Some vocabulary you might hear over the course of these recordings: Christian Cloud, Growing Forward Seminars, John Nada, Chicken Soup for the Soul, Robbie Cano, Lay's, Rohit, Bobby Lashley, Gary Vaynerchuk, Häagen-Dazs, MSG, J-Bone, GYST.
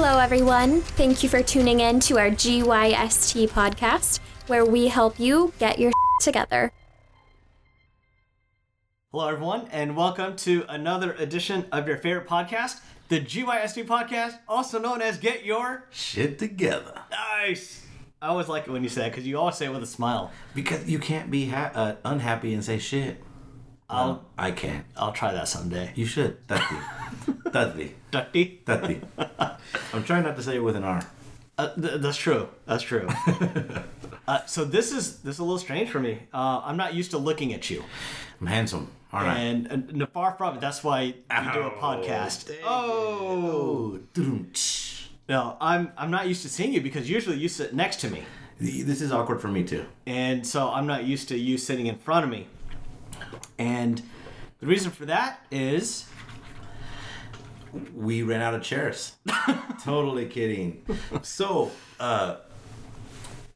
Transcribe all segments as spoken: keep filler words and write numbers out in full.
Hello, everyone. Thank you for tuning in to our G Y S T podcast, where we help you get your shit together. Hello, everyone, and welcome to another edition of your favorite podcast, the G Y S T podcast, also known as Get Your Shit Together. Nice. I always like it when you say it because you always say it with a smile. Because you can't be ha- uh, unhappy and say shit. I'll, no, I can't. I'll try that someday. You should. That'd be. That'd be. Dutty? Dutty. I'm trying not to say it with an R. Uh, th- that's true. That's true. uh, so this is this is a little strange for me. Uh, I'm not used to looking at you. I'm handsome, aren't I? And, and, and far from it. That's why Ow. we do a podcast. Oh. oh. No, I'm I'm not used to seeing you because usually you sit next to me. This is awkward for me too. And so I'm not used to you sitting in front of me. And the reason for that is... we ran out of chairs. Totally kidding. So, uh,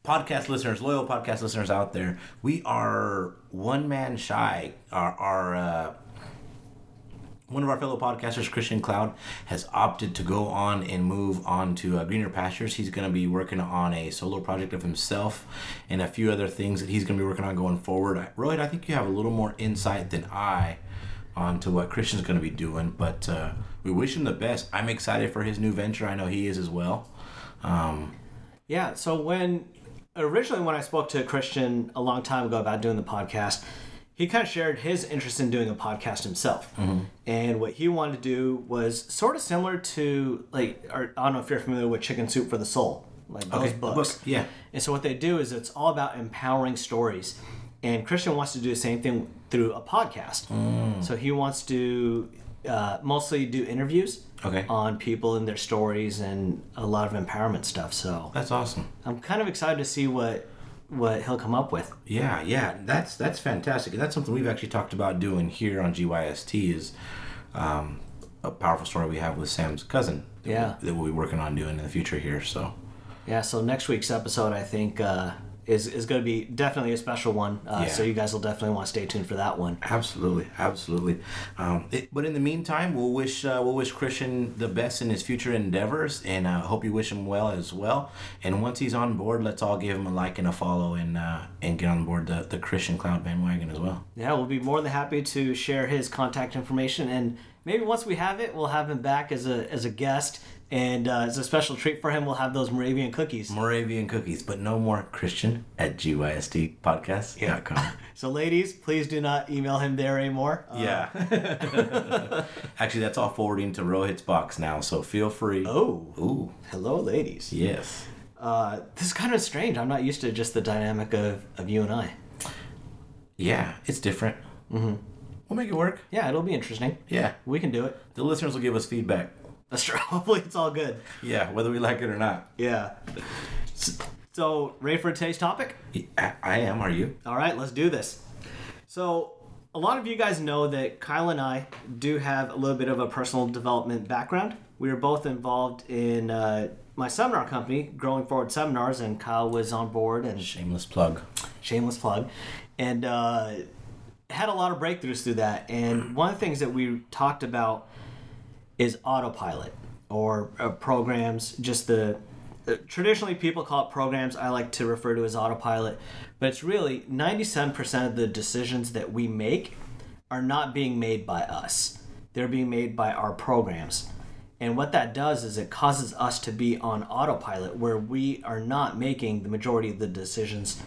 podcast listeners, loyal podcast listeners out there, we are one man shy. Our, our uh, one of our fellow podcasters, Christian Cloud, has opted to go on and move on to uh, greener pastures. He's going to be working on a solo project of himself and a few other things that he's going to be working on going forward. Rohit, I think you have a little more insight than I on to what Christian's going to be doing, but uh, we wish him the best. I'm excited for his new venture. I know he is as well. Um, yeah, so when originally when I spoke to Christian a long time ago about doing the podcast, he kind of shared his interest in doing a podcast himself. Mm-hmm. And what he wanted to do was sort of similar to, like, or, I don't know if you're familiar with Chicken Soup for the Soul, like those okay. books. books. Yeah. And so what they do is it's all about empowering stories. And Christian wants to do the same thing through a podcast. Mm. So he wants to uh, mostly do interviews okay. on people and their stories and a lot of empowerment stuff. So that's awesome. I'm kind of excited to see what what he'll come up with. Yeah, yeah. That's that's fantastic. And that's something we've actually talked about doing here on G Y S T is um, a powerful story we have with Sam's cousin that, yeah. we, that we'll be working on doing in the future here. So yeah, so next week's episode, I think... Uh, is is going to be definitely a special one. Uh, yeah. So you guys will definitely want to stay tuned for that one. Absolutely. Absolutely. Um, it, but in the meantime, we'll wish uh, we'll wish Christian the best in his future endeavors, and I uh, hope you wish him well as well. And once he's on board, let's all give him a like and a follow and uh, and get on board the, the Christian Cloud bandwagon as well. Yeah, we'll be more than happy to share his contact information, and maybe once we have it, we'll have him back as a as a guest. And uh, as a special treat for him, we'll have those Moravian cookies. Moravian cookies, but no more Christian at G Y S T podcast dot com. Yeah. So ladies, please do not email him there anymore. Uh, yeah. Actually, that's all forwarding to Rohit's box now, so feel free. Oh. Ooh. Hello, ladies. Yes. Uh, this is kind of strange. I'm not used to just the dynamic of, of you and I. Yeah, it's different. Mm-hmm. We'll make it work. Yeah, it'll be interesting. Yeah. We can do it. The listeners will give us feedback. That's true. Hopefully it's all good. Yeah, whether we like it or not. Yeah. So, ready for today's topic? Yeah, I am. Are you? All right, let's do this. So, a lot of you guys know that Kyle and I do have a little bit of a personal development background. We were both involved in uh, my seminar company, Growing Forward Seminars, and Kyle was on board. And shameless plug. Shameless plug. And uh, had a lot of breakthroughs through that. And one of the things that we talked about is autopilot or uh, programs. Just the uh, traditionally people call it programs. I like to refer to as autopilot, but it's really ninety-seven percent of the decisions that we make are not being made by us. They're being made by our programs. And what that does is it causes us to be on autopilot where we are not making the majority of the decisions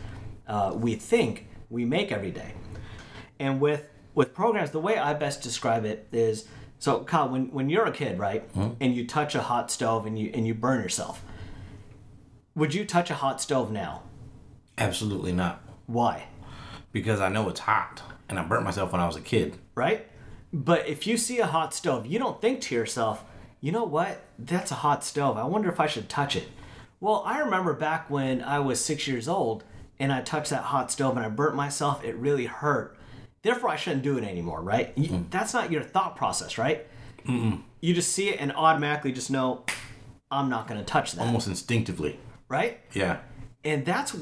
uh, we think we make every day. And with, with programs, the way I best describe it is, so, Kyle, when, when you're a kid, right, mm-hmm. and you touch a hot stove and you and you burn yourself, would you touch a hot stove now? Absolutely not. Why? Because I know it's hot, and I burnt myself when I was a kid. Right? But if you see a hot stove, you don't think to yourself, you know what? That's a hot stove. I wonder if I should touch it. Well, I remember back when I was six years old, and I touched that hot stove and I burnt myself. It really hurt. Therefore, I shouldn't do it anymore, right? You, mm. That's not your thought process, right? Mm-mm. You just see it and automatically just know, I'm not going to touch that. Almost instinctively. Right? Yeah. And that's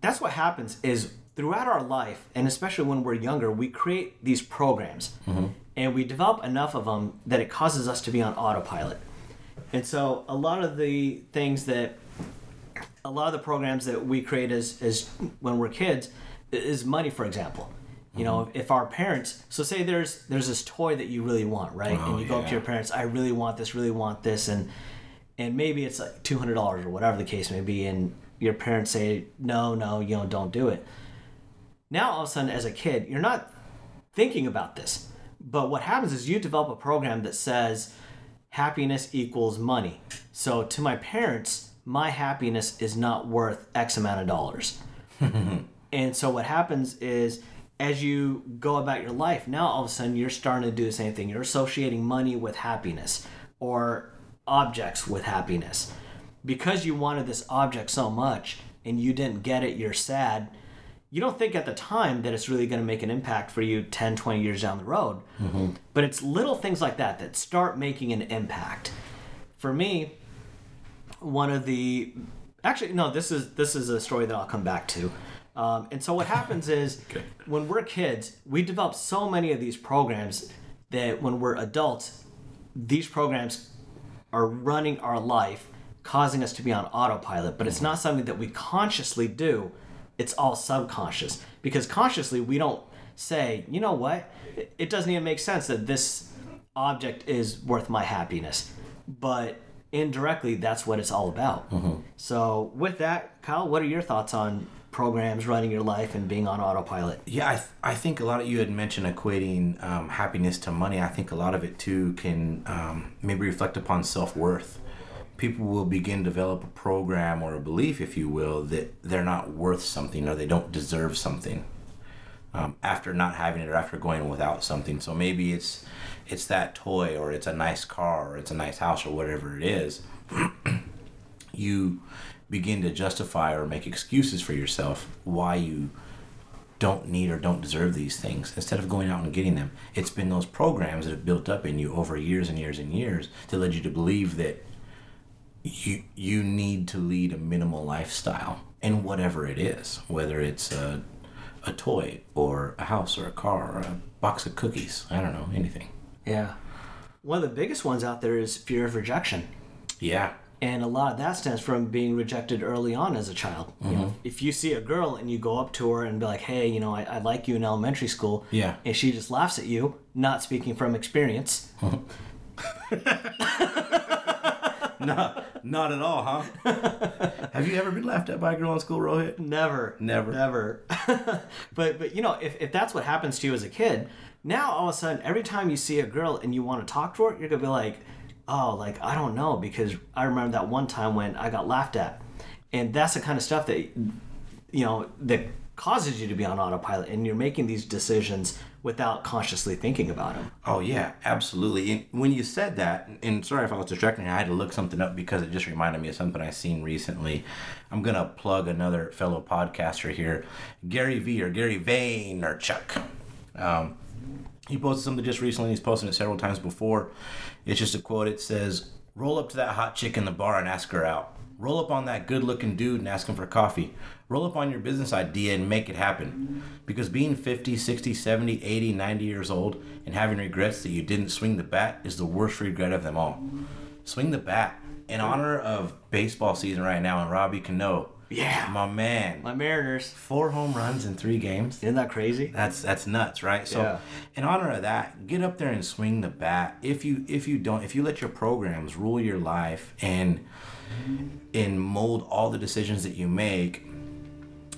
that's what happens is throughout our life, and especially when we're younger, we create these programs. Mm-hmm. And we develop enough of them that it causes us to be on autopilot. And so a lot of the things that, a lot of the programs that we create as, as when we're kids is money, for example. You know, if our parents, so say there's there's this toy that you really want, right? Oh, and you go yeah. up to your parents, I really want this, really want this, and and maybe it's like two hundred dollars or whatever the case may be, and your parents say, no, no, you know, don't do it. Now, all of a sudden, as a kid, you're not thinking about this, but what happens is you develop a program that says happiness equals money. So to my parents, my happiness is not worth X amount of dollars. And so what happens is, as you go about your life, now all of a sudden you're starting to do the same thing. You're associating money with happiness or objects with happiness. Because you wanted this object so much and you didn't get it, you're sad. You don't think at the time that it's really going to make an impact for you ten, twenty years down the road. Mm-hmm. But it's little things like that that start making an impact. For me, one of the... Actually, no, this is this is a story that I'll come back to. Um, and so what happens is okay. when we're kids, we develop so many of these programs that when we're adults, these programs are running our life, causing us to be on autopilot. But it's not something that we consciously do. It's all subconscious, because consciously we don't say, you know what, it doesn't even make sense that this object is worth my happiness. But indirectly, that's what it's all about. Mm-hmm. So with that, Kyle, what are your thoughts on programs running your life and being on autopilot? Yeah, I th- I think a lot of you had mentioned equating um, happiness to money. I think a lot of it too can um, maybe reflect upon self-worth. People will begin to develop a program or a belief, if you will, that they're not worth something or they don't deserve something um, after not having it or after going without something. So maybe it's it's that toy or it's a nice car or it's a nice house or whatever it is. You begin to justify or make excuses for yourself why you don't need or don't deserve these things instead of going out and getting them. It's been those programs that have built up in you over years and years and years that led you to believe that you you need to lead a minimal lifestyle in whatever it is, whether it's a, a toy or a house or a car or a box of cookies. I don't know, anything. Yeah. One of the biggest ones out there is fear of rejection. Yeah. And a lot of that stems from being rejected early on as a child. Mm-hmm. You know, if you see a girl and you go up to her and be like, hey, you know, I, I like you in elementary school. Yeah. And she just laughs at you, not speaking from experience. No, not at all, huh? Have you ever been laughed at by a girl in school, Rohit? Never. Never. Never. but, but you know, if, if that's what happens to you as a kid, now all of a sudden, every time you see a girl and you want to talk to her, you're going to be like... oh, like, I don't know, because I remember that one time when I got laughed at. And that's the kind of stuff that, you know, that causes you to be on autopilot, and you're making these decisions without consciously thinking about them. Oh, yeah, absolutely. And when you said that, and sorry if I was distracting, I had to look something up because it just reminded me of something I seen recently. I'm going to plug another fellow podcaster here, Gary V or Gary Vaynerchuk. Um, He posted something just recently. He's posted it several times before. It's just a quote. It says, roll up to that hot chick in the bar and ask her out. Roll up on that good-looking dude and ask him for coffee. Roll up on your business idea and make it happen. Because being fifty, sixty, seventy, eighty, ninety years old and having regrets that you didn't swing the bat is the worst regret of them all. Swing the bat. In honor of baseball season right now and Robbie Cano. Yeah. My man. My Mariners. Four home runs in three games. Isn't that crazy? That's that's nuts, right? So yeah. In honor of that, get up there and swing the bat. If you if you don't, if you let your programs rule your life and and mold all the decisions that you make,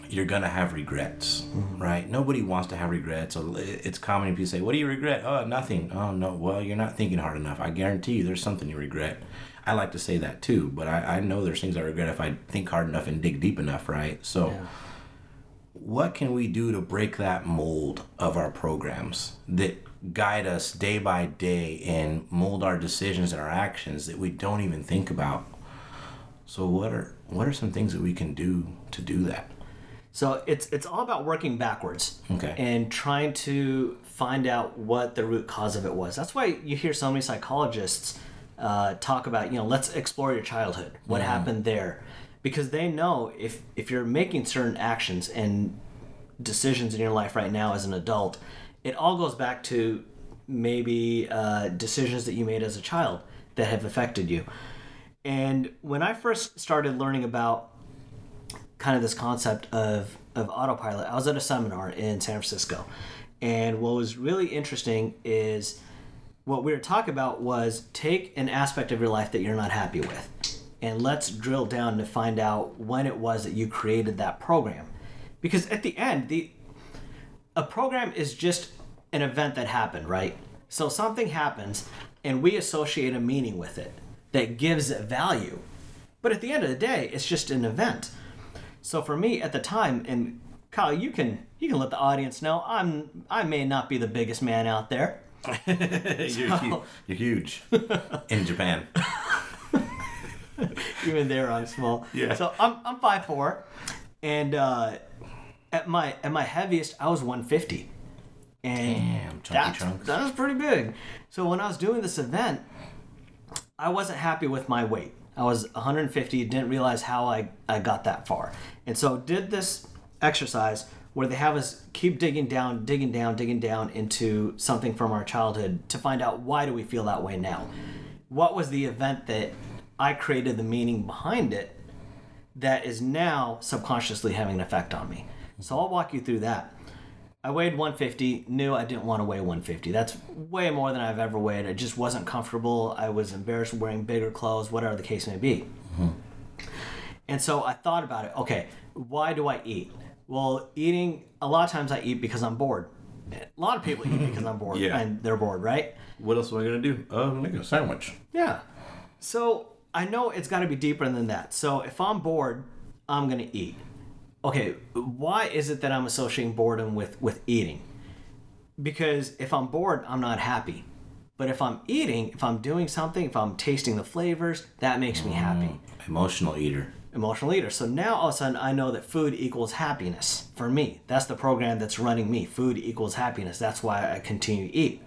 you're going to have regrets, mm-hmm. right? Nobody wants to have regrets. It's common if you say, what do you regret? Oh, nothing. Oh, no. Well, you're not thinking hard enough. I guarantee you there's something you regret. I like to say that too, but I, I know there's things I regret if I think hard enough and dig deep enough, right? So yeah. What can we do to break that mold of our programs that guide us day by day and mold our decisions and our actions that we don't even think about? So what are what are some things that we can do to do that? So it's it's all about working backwards, okay, and trying to find out what the root cause of it was. That's why you hear so many psychologists Uh, talk about, you know, let's explore your childhood. What mm-hmm. happened there? Because they know if if you're making certain actions and decisions in your life right now as an adult, it all goes back to maybe uh, decisions that you made as a child that have affected you. And when I first started learning about kind of this concept of, of autopilot, I was at a seminar in San Francisco. And what was really interesting is what we were talking about was take an aspect of your life that you're not happy with, and let's drill down to find out when it was that you created that program. Because at the end, the a program is just an event that happened, right? So something happens, and we associate a meaning with it that gives it value. But at the end of the day, it's just an event. So for me at the time, and Kyle, you can you can let the audience know I'm I may not be the biggest man out there. you're, so, you're huge in Japan. Even there, I'm small. Yeah. So I'm I'm five foot four, and uh, at my at my heaviest, I was one fifty. And damn, chunky trunks. That was pretty big. So when I was doing this event, I wasn't happy with my weight. I was one hundred fifty. Didn't realize how I I got that far, and so did this exercise where they have us keep digging down, digging down, digging down into something from our childhood to find out why do we feel that way now? What was the event that I created the meaning behind it that is now subconsciously having an effect on me? So I'll walk you through that. I weighed one fifty, knew I didn't want to weigh one fifty. That's way more than I've ever weighed. I just wasn't comfortable. I was embarrassed wearing bigger clothes, whatever the case may be. Mm-hmm. And so I thought about it. Okay, why do I eat? Well, eating, a lot of times I eat because I'm bored. A lot of people eat because I'm bored, yeah. And they're bored, right? What else am I going to do? Uh, make a sandwich. Yeah. So I know it's got to be deeper than that. So if I'm bored, I'm going to eat. Okay, why is it that I'm associating boredom with, with eating? Because if I'm bored, I'm not happy. But if I'm eating, if I'm doing something, if I'm tasting the flavors, that makes me happy. Mm, emotional eater. Emotional eater. So now all of a sudden I know that food equals happiness for me. That's the program that's running me. Food equals happiness. That's why I continue to eat.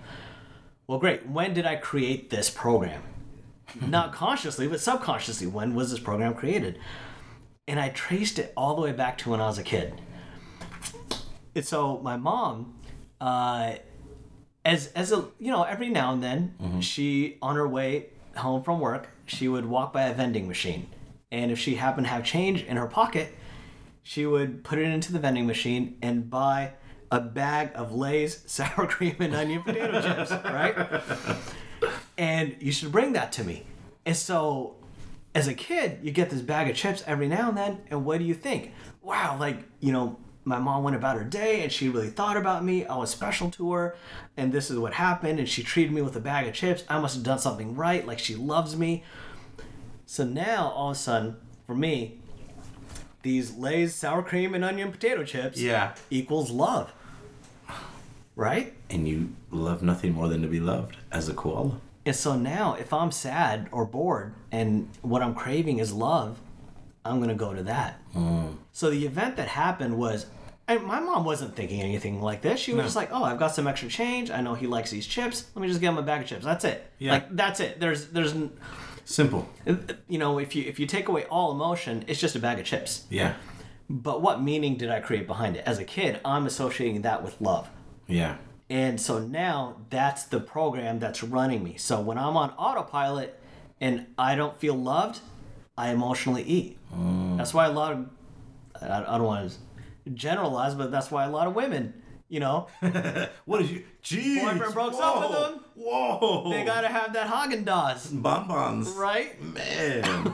Well, great. When did I create this program? Not consciously, but subconsciously. When was this program created? And I traced it all the way back to when I was a kid. And so my mom, uh, as as a you know, every now and then, mm-hmm. she on her way home from work, she would walk by a vending machine. And if she happened to have change in her pocket, she would put it into the vending machine and buy a bag of Lay's sour cream and onion potato chips, right? And you should bring that to me. And so as a kid, you get this bag of chips every now and then. And what do you think? Wow, like, you know, my mom went about her day and she really thought about me. I was special to her. And this is what happened. And she treated me with a bag of chips. I must have done something right. Like, she loves me. So now, all of a sudden, for me, these Lay's sour cream and onion potato chips yeah. equals love, right? And you love nothing more than to be loved as a koala. And so now, if I'm sad or bored and what I'm craving is love, I'm going to go to that. Mm. So the event that happened was, and my mom wasn't thinking anything like this. She was no. just like, oh, I've got some extra change. I know he likes these chips. Let me just get him a bag of chips. That's it. Yeah. Like, that's it. There's, there's... Simple. You know, if you if you take away all emotion, it's just a bag of chips. Yeah. But what meaning did I create behind it? As a kid, I'm associating that with love. Yeah. And so now that's the program that's running me. So when I'm on autopilot and I don't feel loved, I emotionally eat. Mm. That's why a lot of, I don't want to generalize, but that's why a lot of women, you know. What did you... Jeez, boyfriend broke whoa, up with them. Whoa. They gotta have that Häagen-Dazs. Bonbons. Right? Man.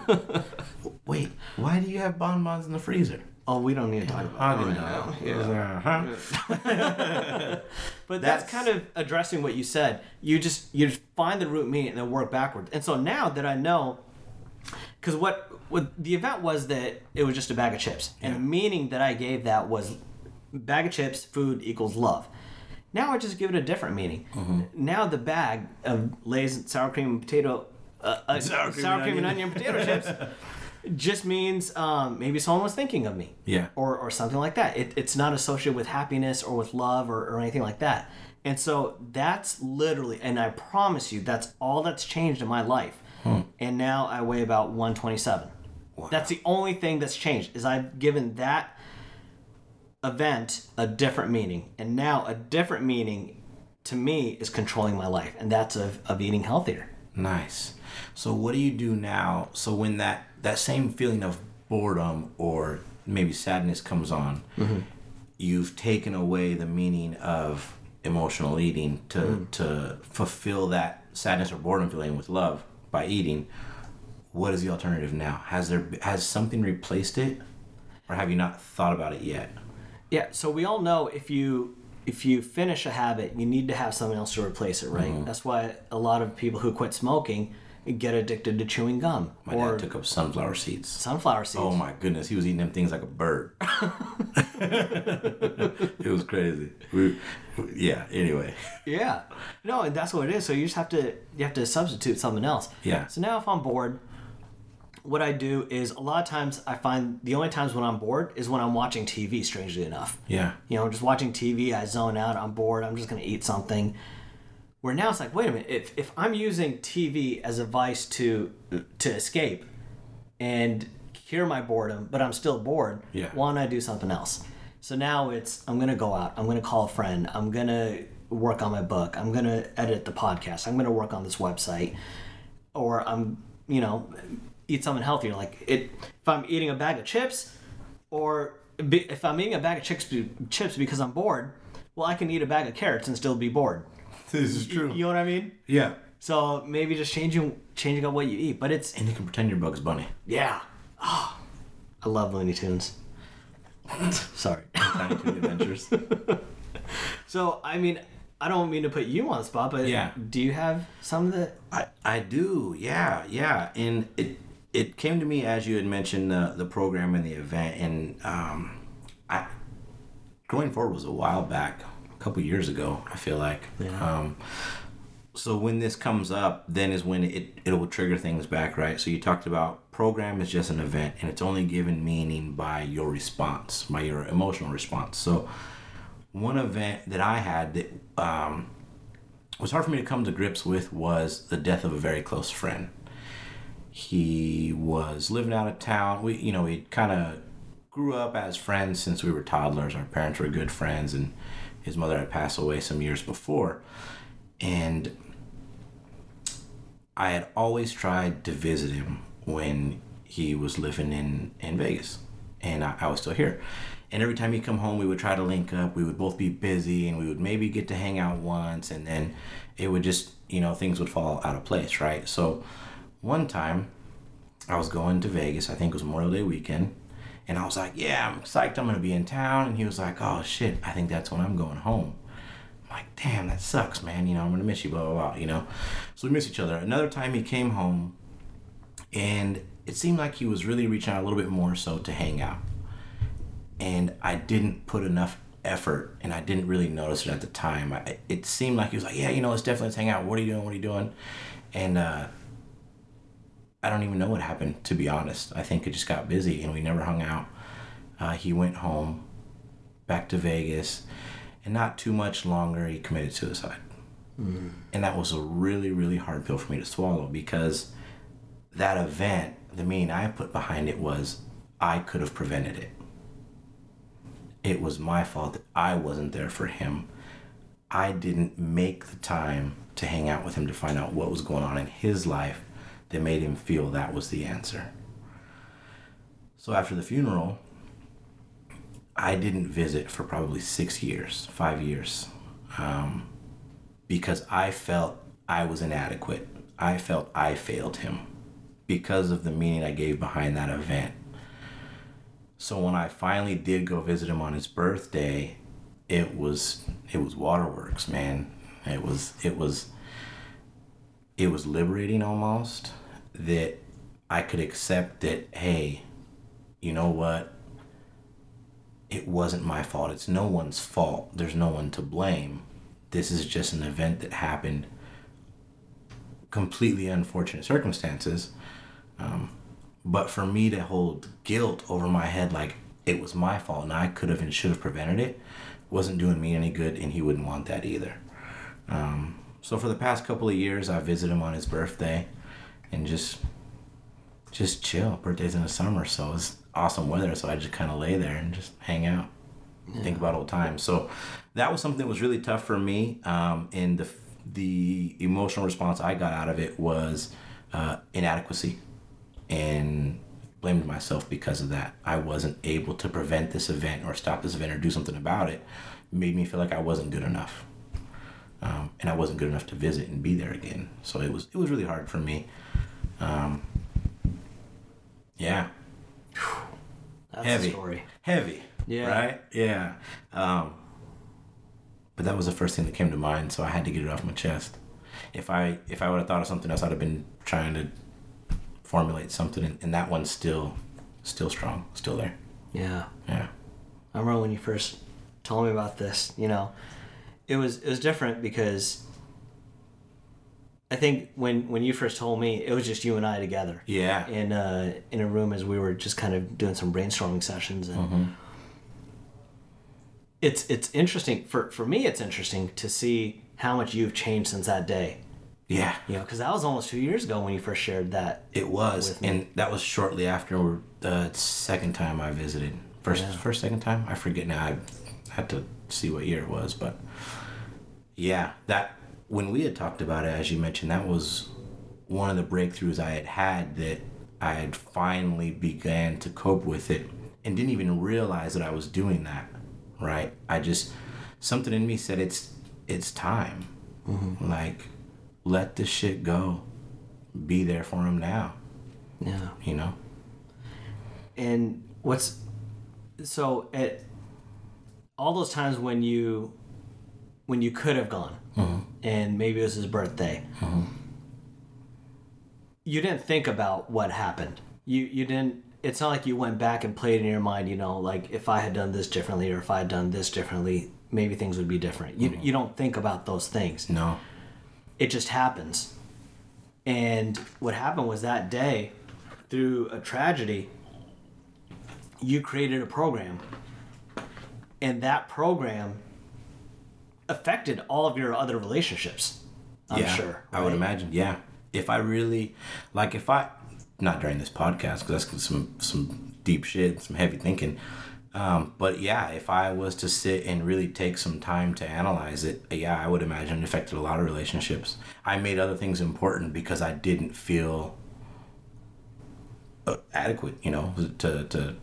Wait, why do you have bonbons in the freezer? Oh, we don't need to talk about Häagen-Dazs. Now. Yeah. Uh-huh. But that's, that's kind of addressing what you said. You just you just find the root meaning and then work backwards. And so now that I know, because what, what the event was that it was just a bag of chips. Yeah. And the meaning that I gave that was bag of chips, food equals love. Now I just give it a different meaning. Mm-hmm. Now the bag of Lay's sour cream and potato, uh, uh, sour cream, sour and, cream and onion potato chips just means um, maybe someone was thinking of me, yeah, or or something like that. It, it's not associated with happiness or with love or, or anything like that. And so that's literally, and I promise you, that's all that's changed in my life. Hmm. And now I weigh about one twenty-seven. Wow. That's the only thing that's changed is I've given that event a different meaning, and now a different meaning to me is controlling my life, and that's of, of eating healthier. Nice. So what do you do now? So when that, that same feeling of boredom or maybe sadness comes on, mm-hmm. you've taken away the meaning of emotional eating to, mm. to fulfill that sadness or boredom feeling with love by eating. What is the alternative now? Has there, has something replaced it, or have you not thought about it yet? Yeah. So we all know if you, if you finish a habit, you need to have something else to replace it, right? Mm-hmm. That's why a lot of people who quit smoking get addicted to chewing gum. My or dad took up sunflower seeds. Sunflower seeds. Oh my goodness, he was eating them things like a bird. It was crazy. We, yeah. Anyway. Yeah. No, and that's what it is. So you just have to you have to substitute something else. Yeah. So now if I'm bored, what I do is a lot of times I find the only times when I'm bored is when I'm watching T V. Strangely enough. Yeah. You know, just watching T V, I zone out. I'm bored. I'm just gonna eat something. Where now it's like, wait a minute, if if I'm using T V as a vice to to escape and cure my boredom, but I'm still bored, yeah. why don't I do something else? So now it's, I'm going to go out, I'm going to call a friend, I'm going to work on my book, I'm going to edit the podcast, I'm going to work on this website, or I'm, you know, eat something healthier. Like it, if I'm eating a bag of chips, or if I'm eating a bag of chips, chips because I'm bored, well, I can eat a bag of carrots and still be bored. This is true. You know what I mean? Yeah. So maybe just changing changing up what you eat, but it's... And you can pretend you're Bugs Bunny. Yeah. Oh, I love Looney Tunes. Sorry. Tiny Toon Adventures. So, I mean, I don't mean to put you on the spot, but yeah. do you have some that... I, I do, yeah, yeah. And it it came to me as you had mentioned the, the program and the event, and um, I Growing Forward was a while back. Couple years ago, I feel like. Yeah. Um, so when this comes up, then is when it, it will trigger things back, right? So you talked about program is just an event, and it's only given meaning by your response, by your emotional response. So one event that I had that um, was hard for me to come to grips with was the death of a very close friend. He was living out of town. We, you know, we kind of grew up as friends since we were toddlers. Our parents were good friends, and his mother had passed away some years before, and I had always tried to visit him when he was living in, in Vegas, and I, I was still here. And every time he'd come home, we would try to link up. We would both be busy, and we would maybe get to hang out once, and then it would just, you know, things would fall out of place, right? So one time, I was going to Vegas. I think it was Memorial Day weekend. And I was like, yeah, I'm psyched, I'm going to be in town. And he was like, oh, shit, I think that's when I'm going home. I'm like, damn, that sucks, man. You know, I'm going to miss you, blah, blah, blah, you know. So we miss each other. Another time he came home, and it seemed like he was really reaching out a little bit more so to hang out. And I didn't put enough effort, and I didn't really notice it at the time. I, it seemed like he was like, yeah, you know, let's definitely let's hang out. What are you doing? What are you doing? And, uh. I don't even know what happened, to be honest. I think it just got busy, and we never hung out. Uh, he went home, back to Vegas, and not too much longer, he committed suicide. Mm. And that was a really, really hard pill for me to swallow, because that event, the meaning I put behind it was, I could have prevented it. It was my fault that I wasn't there for him. I didn't make the time to hang out with him to find out what was going on in his life. They made him feel that was the answer. So after the funeral, I didn't visit for probably six years, five years, um, because I felt I was inadequate. I felt I failed him because of the meaning I gave behind that event. So when I finally did go visit him on his birthday, it was it was waterworks, man. It was it was it was liberating almost. That I could accept that, hey, you know what? It wasn't my fault. It's no one's fault. There's no one to blame. This is just an event that happened. Completely unfortunate circumstances. Um, but for me to hold guilt over my head like it was my fault and I could have and should have prevented it wasn't doing me any good, and he wouldn't want that either. Um, so for the past couple of years, I visit him on his birthday. And just, just chill. Birthday's in the summer, so it's awesome weather. So I just kind of lay there and just hang out, yeah. think about old times. So that was something that was really tough for me. Um, and the the emotional response I got out of it was uh, inadequacy, and blamed myself because of that. I wasn't able to prevent this event or stop this event or do something about it. It made me feel like I wasn't good enough. Um, and I wasn't good enough to visit and be there again. So it was it was really hard for me. Um, yeah. That's heavy. The story. Heavy. Yeah. Right? Yeah. Um, but that was the first thing that came to mind, so I had to get it off my chest. If I if I would have thought of something else, I'd have been trying to formulate something, and, and that one's still still strong, still there. Yeah. Yeah. I remember when you first told me about this, you know, it was it was different because I think when, when you first told me, it was just you and I together. Yeah. In uh in a room as we were just kind of doing some brainstorming sessions, and mm-hmm. it's it's interesting for for me. It's interesting to see how much you've changed since that day. Yeah. You know, because that was almost two years ago when you first shared that. It was, with me. And that was shortly after the second time I visited. First, yeah. first, second time? I forget now. I had to see what year it was, but yeah, that when we had talked about it, as you mentioned, that was one of the breakthroughs I had had, that I had finally began to cope with it and didn't even realize that I was doing that, right? I just, something in me said, it's, it's time. Mm-hmm. Like, let this shit go. Be there for him now. Yeah. You know? And what's... So, at all those times when you when you could have gone, mm-hmm. and maybe it was his birthday, mm-hmm. you didn't think about what happened. You you didn't... It's not like you went back and played in your mind, you know, like, if I had done this differently, or if I had done this differently, maybe things would be different. You mm-hmm. you don't think about those things. No. It just happens. And what happened was that day, through a tragedy, you created a program. And that program affected all of your other relationships, I'm yeah, sure. Right? I would imagine, yeah. If I really, like if I, not during this podcast, because that's some, some deep shit, some heavy thinking. Um, but yeah, if I was to sit and really take some time to analyze it, yeah, I would imagine it affected a lot of relationships. I made other things important because I didn't feel adequate, you know, to, to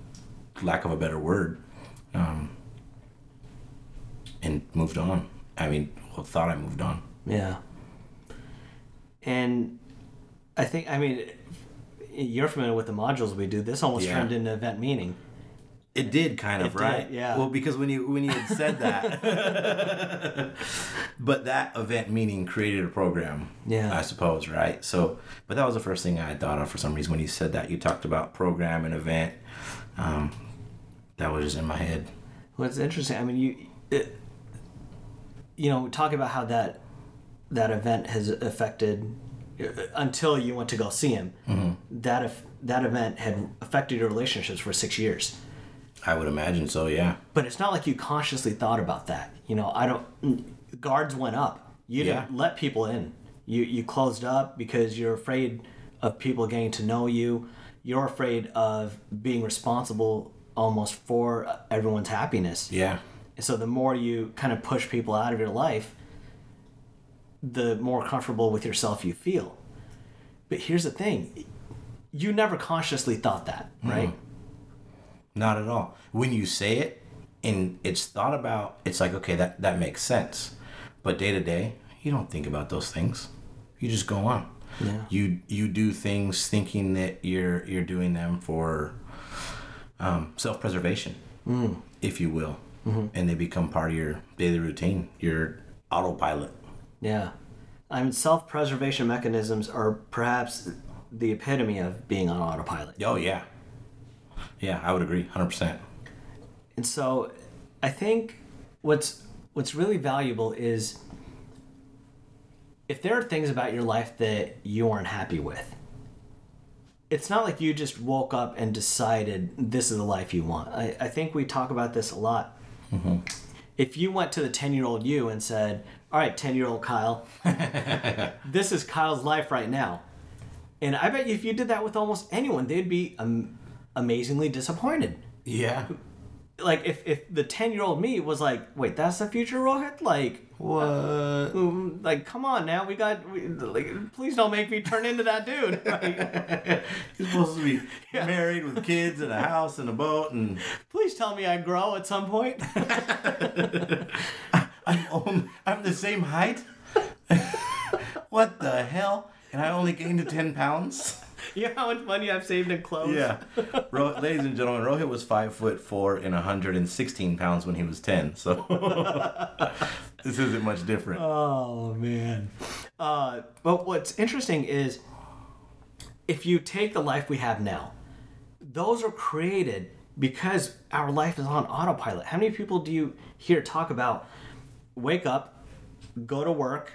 lack of a better word, um, and moved on. I mean, well, thought I moved on. Yeah. And I think, I mean, you're familiar with the modules we do. This almost yeah. turned into event meaning. It did kind of, it right? Did, yeah. Well, because when you when you had said that, but that event meaning created a program. Yeah. I suppose, right? So, but that was the first thing I thought of for some reason when you said that. You talked about program and event. Um, that was just in my head. Well, it's interesting. I mean, you, it, you know, talk about how that that event has affected. Until you went to go see him, mm-hmm. that if that event had affected your relationships for six years. I would imagine so, yeah. But it's not like you consciously thought about that. You know, I don't... Guards went up. You yeah. didn't let people in. You you closed up because you're afraid of people getting to know you. You're afraid of being responsible almost for everyone's happiness. Yeah. And so the more you kind of push people out of your life, the more comfortable with yourself you feel. But here's the thing. You never consciously thought that, right? Mm-hmm. Not at all. When you say it and it's thought about, it's like, okay, that, that makes sense. But day to day, you don't think about those things. You just go on. Yeah. You you do things thinking that you're you're doing them for um, self-preservation, mm. if you will. Mm-hmm. And they become part of your daily routine, your autopilot. Yeah. I mean, self-preservation mechanisms are perhaps the epitome of being on autopilot. Oh, yeah. Yeah, I would agree, one hundred percent. And so I think what's what's really valuable is if there are things about your life that you aren't happy with, it's not like you just woke up and decided this is the life you want. I, I think we talk about this a lot. Mm-hmm. If you went to the ten-year-old you and said, all right, ten-year-old Kyle, this is Kyle's life right now. And I bet you if you did that with almost anyone, they'd be... Um, amazingly disappointed. Yeah. like if, if the ten year old me was like, wait, that's the future rocket? Like what? Uh, like, come on now, we got we, like, please don't make me turn into that dude. Like, you're supposed to be yeah. married with kids and a house and a boat, and please tell me I grow at some point. I'm only, I'm the same height. What the hell? And I only gained ten pounds. You know how much money I've saved in clothes? Yeah. Ro- Ladies and gentlemen, Rohit was five foot four and one hundred sixteen pounds when he was ten. So this isn't much different. Oh, man. Uh, but what's interesting is if you take the life we have now, those are created because our life is on autopilot. How many people do you hear talk about wake up, go to work,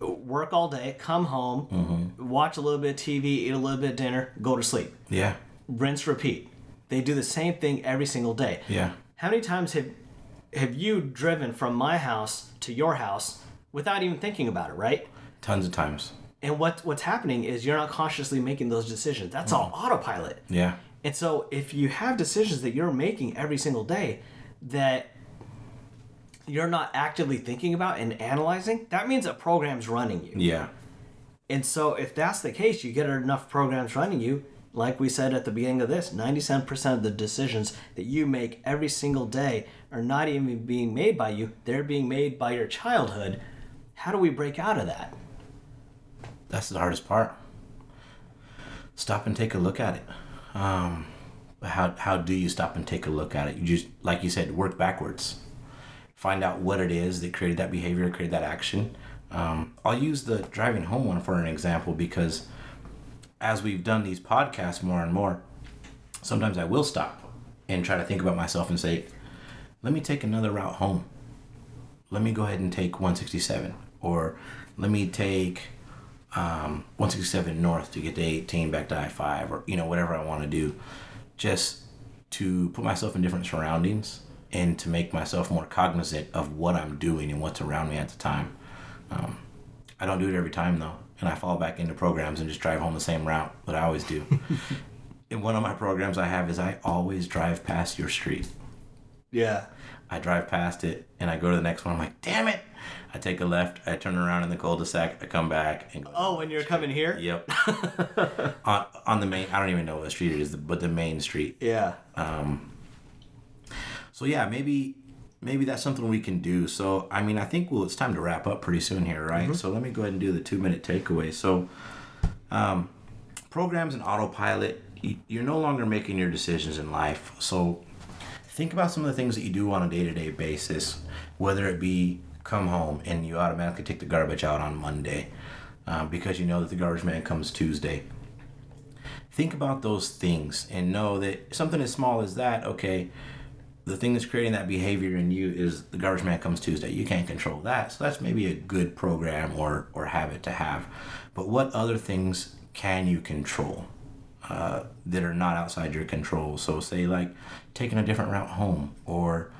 work all day, come home, mm-hmm. watch a little bit of T V, eat a little bit of dinner, go to sleep. Yeah. Rinse, repeat. They do the same thing every single day. Yeah. How many times have have you driven from my house to your house without even thinking about it, right? Tons of times. And what what's happening is you're not consciously making those decisions. That's mm-hmm. all autopilot. Yeah. And so if you have decisions that you're making every single day that you're not actively thinking about and analyzing, that means a program's running you. Yeah. And so if that's the case, you get enough programs running you, like we said at the beginning of this, ninety-seven percent of the decisions that you make every single day are not even being made by you. They're being made by your childhood. How do we break out of that? That's the hardest part. Stop and take a look at it. Um, how how do you stop and take a look at it? You just, like you said, work backwards. Find out what it is that created that behavior, created that action. Um, I'll use the driving home one for an example, because as we've done these podcasts more and more, sometimes I will stop and try to think about myself and say, let me take another route home. Let me go ahead and take one sixty-seven, or let me take um, one sixty-seven north to get to eighteen back to I five, or you know, whatever I want to do, just to put myself in different surroundings and to make myself more cognizant of what I'm doing and what's around me at the time. Um, I don't do it every time, though, and I fall back into programs and just drive home the same route that I always do. And one of my programs I have is I always drive past your street. Yeah. I drive past it, and I go to the next one. I'm like, damn it. I take a left. I turn around in the cul-de-sac. I come back. and go Oh, and you're street. coming here? Yep. on, on the main, I don't even know what street it is, but the main street. Yeah. Um. So yeah, maybe maybe that's something we can do. So, I mean, I think well, it's time to wrap up pretty soon here, right? Mm-hmm. So let me go ahead and do the two-minute takeaway. So um, programs and autopilot, you're no longer making your decisions in life. So think about some of the things that you do on a day-to-day basis, whether it be come home and you automatically take the garbage out on Monday uh, because you know that the garbage man comes Tuesday. Think about those things and know that something as small as that, okay, the thing that's creating that behavior in you is the garbage man comes Tuesday. You can't control that. So that's maybe a good program or, or habit to have. But what other things can you control uh, that are not outside your control? So say like taking a different route home, or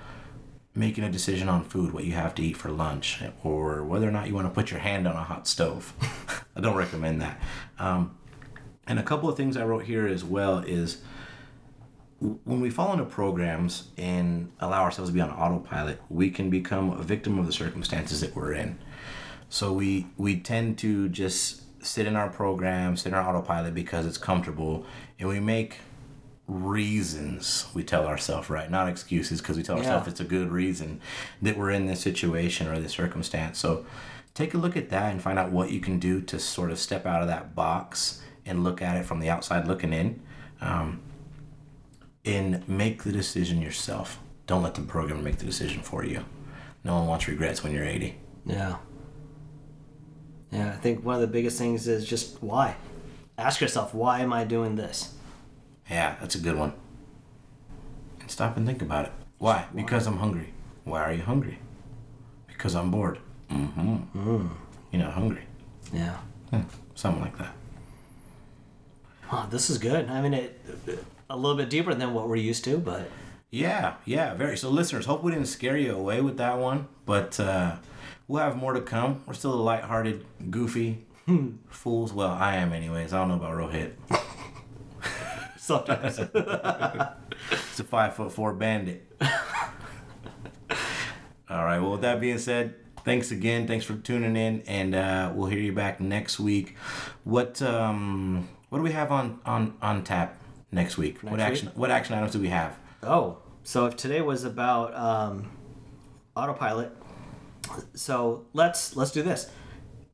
making a decision on food, what you have to eat for lunch, or whether or not you want to put your hand on a hot stove. I don't recommend that. Um, and a couple of things I wrote here as well is, when we fall into programs and allow ourselves to be on autopilot, we can become a victim of the circumstances that we're in. So we we tend to just sit in our program, sit in our autopilot because it's comfortable, and we make reasons, we tell ourselves, right? Not excuses, because we tell ourselves yeah. it's a good reason that we're in this situation or this circumstance. So take a look at that and find out what you can do to sort of step out of that box and look at it from the outside looking in. Um, And make the decision yourself. Don't let the program make the decision for you. No one wants regrets when you're eighty. Yeah. Yeah, I think one of the biggest things is just why. Ask yourself, why am I doing this? Yeah, that's a good one. And stop and think about it. Why? why? Because I'm hungry. Why are you hungry? Because I'm bored. Mm-hmm. Mm. You're not hungry. Yeah. yeah. Something like that. Wow, this is good. I mean, it... it a little bit deeper than what we're used to, but yeah yeah very so listeners, hope we didn't scare you away with that one, but uh we'll have more to come. We're still a lighthearted, goofy fools. Well, I am anyways. I don't know about Rohit sometimes. a five foot four bandit. All right. Well, with that being said, thanks again. Thanks for tuning in, and uh, we'll hear you back next week. What um what do we have on on, on tap next week? Next what action week? What action items do we have? Oh, so if today was about um, autopilot, so let's let's do this.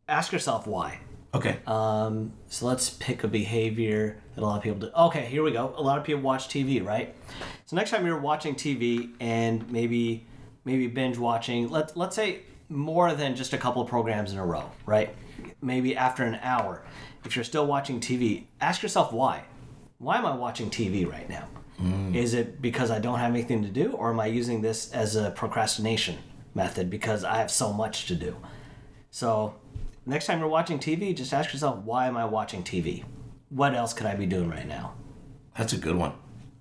Ask yourself why. Okay. Um, so let's pick a behavior that a lot of people do. Okay, here we go. A lot of people watch T V, right? So next time you're watching T V and maybe maybe binge watching, let's let's say more than just a couple of programs in a row, right? Maybe after an hour, if you're still watching T V, ask yourself why. Why am I watching T V right now? Mm. Is it because I don't have anything to do, or am I using this as a procrastination method because I have so much to do? So next time you're watching T V, just ask yourself, why am I watching T V? What else could I be doing right now? That's a good one.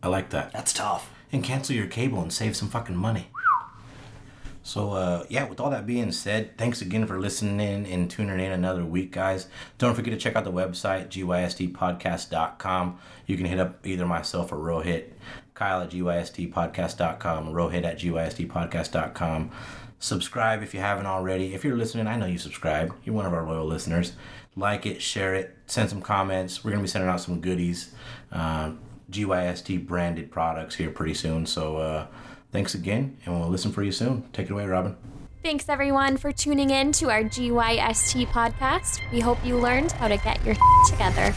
I like that. That's tough. And cancel your cable and save some fucking money. So, uh, yeah, with all that being said, thanks again for listening in and tuning in another week, guys. Don't forget to check out the website, G Y S T podcast dot com. You can hit up either myself or Rohit, Kyle at G Y S T podcast dot com, Rohit at G Y S T podcast dot com. Subscribe if you haven't already. If you're listening, I know you subscribe. You're one of our loyal listeners. Like it, share it, send some comments. We're going to be sending out some goodies, um, G Y S T branded products here pretty soon. So uh, thanks again, and we'll listen for you soon. Take it away, Robin. Thanks, everyone, for tuning in to our G Y S T podcast. We hope you learned how to get your together.